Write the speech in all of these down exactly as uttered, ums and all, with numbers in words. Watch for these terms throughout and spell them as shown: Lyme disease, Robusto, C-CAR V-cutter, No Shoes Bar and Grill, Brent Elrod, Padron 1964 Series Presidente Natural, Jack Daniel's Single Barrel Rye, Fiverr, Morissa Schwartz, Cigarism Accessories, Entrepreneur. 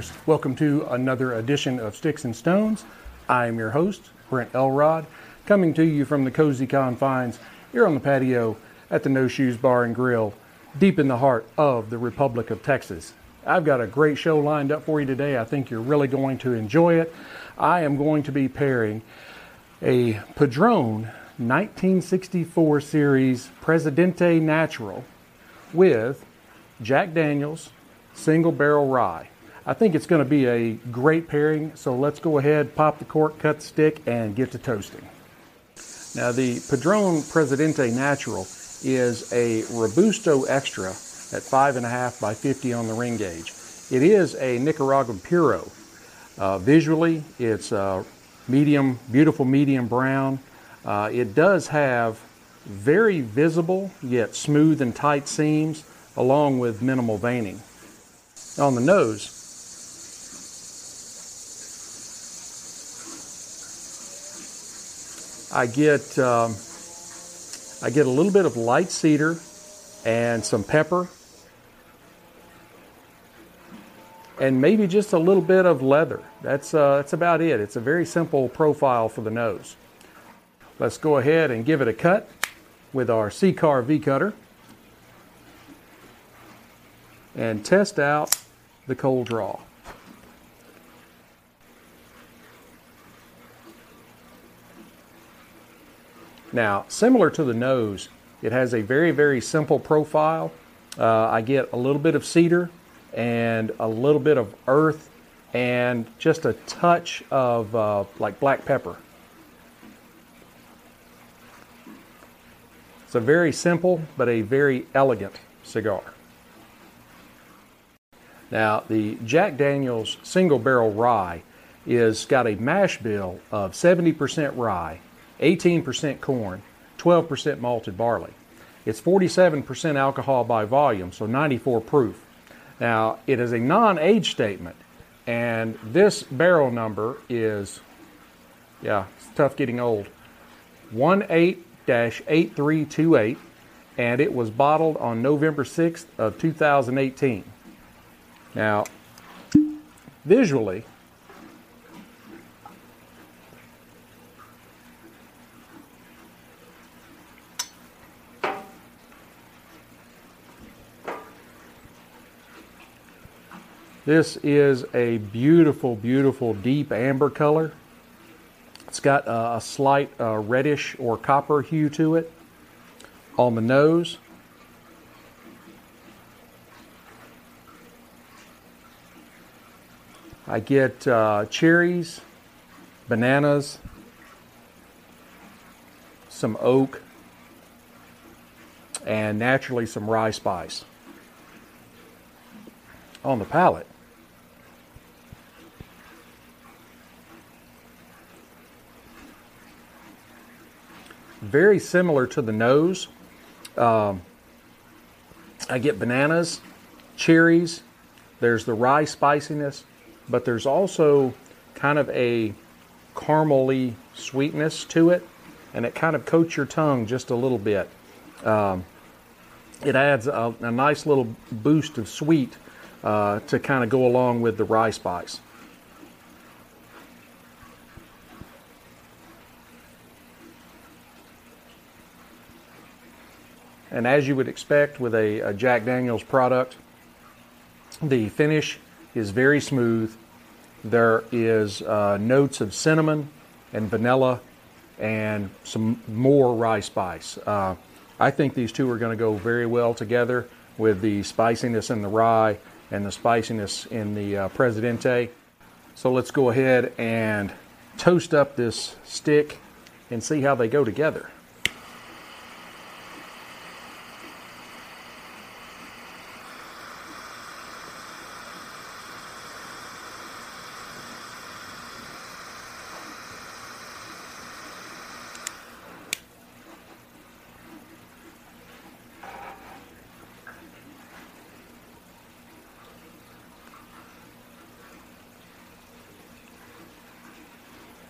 listeners, welcome to another edition of Sticks and Stones. I am your host, Brent Elrod, coming to you from the cozy confines here on the patio at the No Shoes Bar and Grill, deep in the heart of the Republic of Texas. I've got a great show lined up for you today. I think you're really going to enjoy it. I am going to be pairing a Padron nineteen sixty-four Series Presidente Natural with Jack Daniel's Single Barrel Rye. I think it's going to be a great pairing, so let's go ahead, pop the cork, cut the stick, and get to toasting. Now, the Padron Presidente Natural is a Robusto Extra at five and a half by fifty on the ring gauge. It is a Nicaraguan Puro. Uh, visually, it's uh, medium, beautiful medium brown. Uh, it does have very visible yet smooth and tight seams, along with minimal veining. On the nose, I get um, I get a little bit of light cedar and some pepper, and maybe just a little bit of leather. That's uh, that's about it. It's a very simple profile for the nose. Let's go ahead and give it a cut with our C-CAR V-cutter and test out the cold draw. Now, similar to the nose, it has a very, very simple profile. Uh, I get a little bit of cedar and a little bit of earth and just a touch of uh, like black pepper. It's a very simple but a very elegant cigar. Now, the Jack Daniel's Single Barrel Rye is got a mash bill of seventy percent rye, eighteen percent corn, twelve percent malted barley. It's forty-seven percent alcohol by volume, so ninety-four proof. Now, it is a non-age statement, and this barrel number is, yeah, it's tough getting old, one eight dash eight three two eight, and it was bottled on November sixth of two thousand eighteen. Now, visually, this is a beautiful, beautiful deep amber color. It's got a, a slight uh, reddish or copper hue to it. On the nose, I get uh, cherries, bananas, some oak, and naturally some rye spice. On the palate, very similar to the nose. Um, I get bananas, cherries, there's the rye spiciness, but there's also kind of a caramely sweetness to it, and it kind of coats your tongue just a little bit. Um, it adds a, a nice little boost of sweet uh, to kind of go along with the rye spice. And as you would expect with a, a Jack Daniel's product, the finish is very smooth. There is uh, notes of cinnamon and vanilla and some more rye spice. Uh, I think these two are going to go very well together with the spiciness in the rye and the spiciness in the uh, Presidente. So let's go ahead and toast up this stick and see how they go together.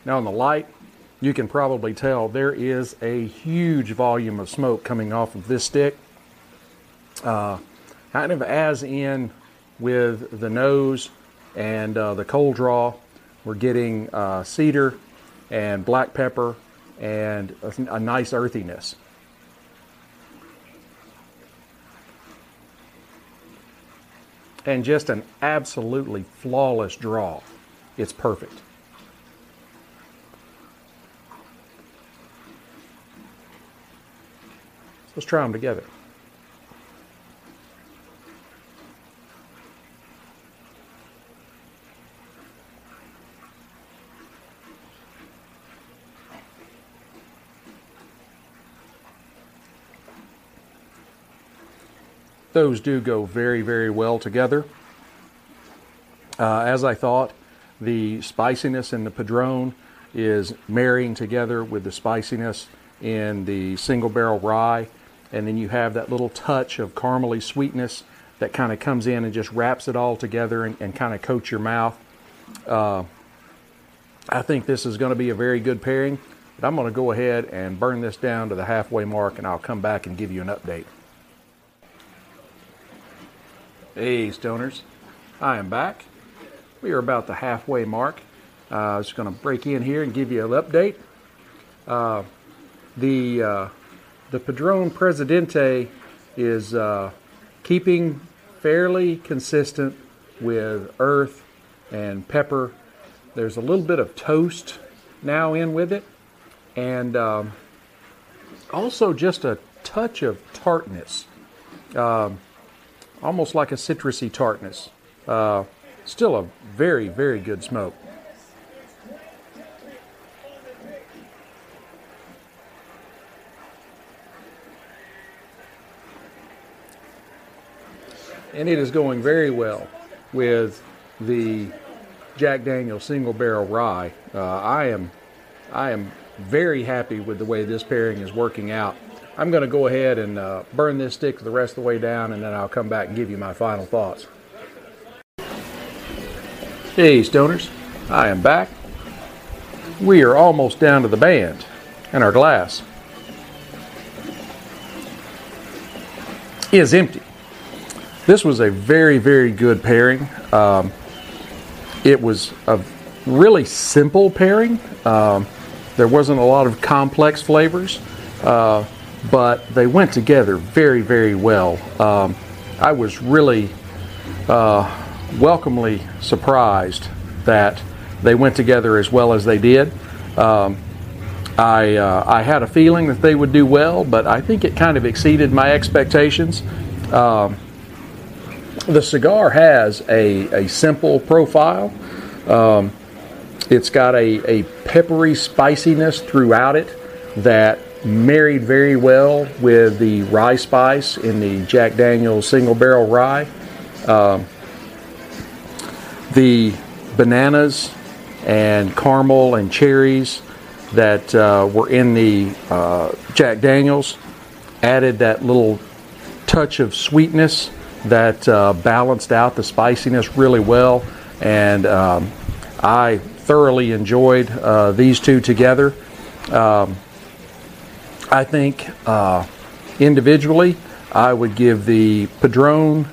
Now, on the light, you can probably tell there is a huge volume of smoke coming off of this stick. Uh, kind of as in with the nose, and uh, the cold draw, we're getting uh, cedar and black pepper and a, a nice earthiness. And just an absolutely flawless draw. It's perfect. Let's try them together. Those do go very, very well together. Uh, as I thought, the spiciness in the Padron is marrying together with the spiciness in the single barrel rye. And then you have that little touch of caramely sweetness that kind of comes in and just wraps it all together and, and kind of coats your mouth. Uh, I think this is going to be a very good pairing. But I'm going to go ahead and burn this down to the halfway mark, and I'll come back and give you an update. Hey, Stoners. I am back. We are about the halfway mark. Uh, I was going to break in here and give you an update. Uh, the... Uh, The Padron Presidente is uh, keeping fairly consistent with earth and pepper. There's a little bit of toast now in with it, and um, also just a touch of tartness, um, almost like a citrusy tartness. Uh, still a very, very good smoke. And it is going very well with the Jack Daniel's Single Barrel Rye. Uh, I am, I am very happy with the way this pairing is working out. I'm going to go ahead and uh, burn this stick the rest of the way down, and then I'll come back and give you my final thoughts. Hey, Stoners. I am back. We are almost down to the band and our glass is empty. This was a very, very good pairing. Um, it was a really simple pairing. Um, there wasn't a lot of complex flavors, uh, but they went together very, very well. Um, I was really uh, welcomely surprised that they went together as well as they did. Um, I, uh, I had a feeling that they would do well, but I think it kind of exceeded my expectations. Um, The cigar has a, a simple profile. Um, it's got a, a peppery spiciness throughout it that married very well with the rye spice in the Jack Daniel's Single Barrel Rye. Um, the bananas and caramel and cherries that uh, were in the uh, Jack Daniel's added that little touch of sweetness that uh, balanced out the spiciness really well, and um, I thoroughly enjoyed uh, these two together. Um, I think uh, individually I would give the Padron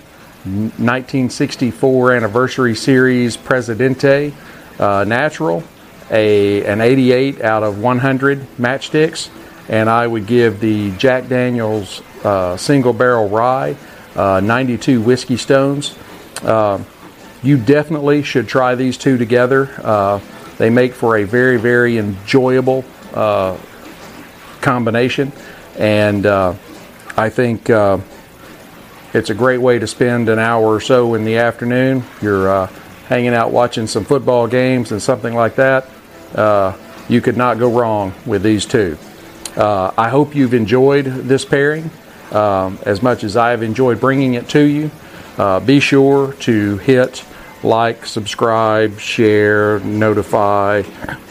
nineteen sixty-four Anniversary Series Presidente uh, Natural a, an eighty-eight out of one hundred matchsticks, and I would give the Jack Daniel's uh, Single Barrel Rye Uh, ninety-two whiskey stones. Uh, you definitely should try these two together. Uh, they make for a very, very enjoyable uh, combination, and uh, I think uh, it's a great way to spend an hour or so in the afternoon. You're uh, hanging out watching some football games and something like that. Uh, you could not go wrong with these two. Uh, I hope you've enjoyed this pairing. Um, as much as I've enjoyed bringing it to you. Uh, be sure to hit like, subscribe, share, notify,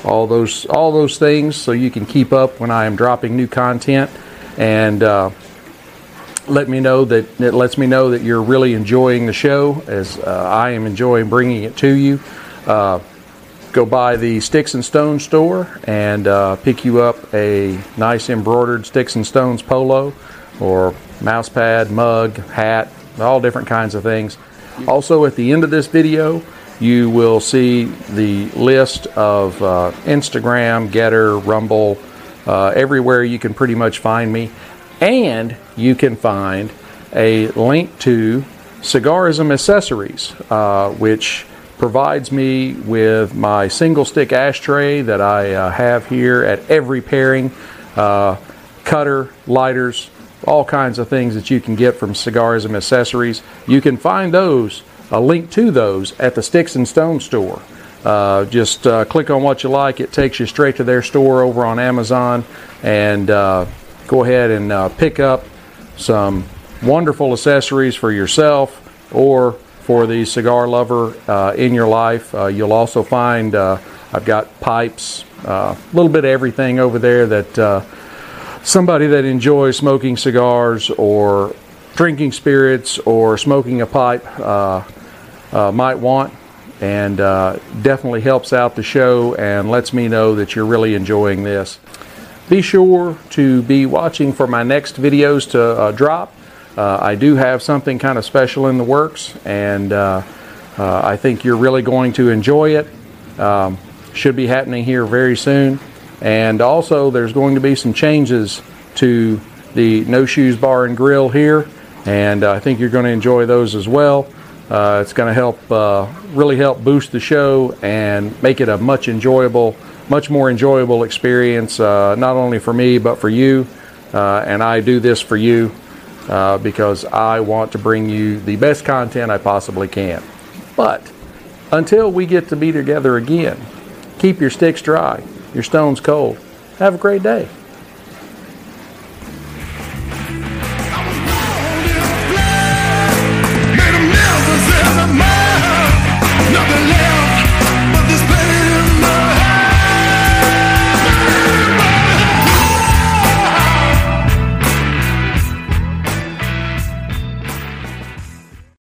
all those all those things so you can keep up when I am dropping new content, and uh, let me know that it lets me know that you're really enjoying the show as uh, I am enjoying bringing it to you. Uh, go by the Sticks and Stones store and uh, pick you up a nice embroidered Sticks and Stones polo, or mouse pad, mug, hat, all different kinds of things. Also, at the end of this video, you will see the list of uh, Instagram, Getter, Rumble, uh, everywhere you can pretty much find me. And you can find a link to Cigarism Accessories, uh, which provides me with my single stick ashtray that I uh, have here at every pairing, uh, cutter, lighters, all kinds of things that you can get from Cigarism Accessories. You can find those, a link to those, at the Sticks and Stone store. Uh, just uh, click on what you like. It takes you straight to their store over on Amazon, and uh, go ahead and uh, pick up some wonderful accessories for yourself or for the cigar lover uh, in your life. Uh, you'll also find uh, I've got pipes, a uh, little bit of everything over there that uh, somebody that enjoys smoking cigars or drinking spirits or smoking a pipe uh, uh, might want, and uh, definitely helps out the show and lets me know that you're really enjoying this. Be sure to be watching for my next videos to uh, drop. Uh, I do have something kind of special in the works, and uh, uh, I think you're really going to enjoy it. Um, should be happening here very soon. And also there's going to be some changes to the No Shoes Bar and Grill here, and I think you're going to enjoy those as well. Uh, it's going to help uh, really help boost the show and make it a much enjoyable, much more enjoyable experience, uh, not only for me but for you. Uh, and I do this for you. Uh, because I want to bring you the best content I possibly can. But until we get to be together again, keep your sticks dry, your stones cold. Have a great day. I was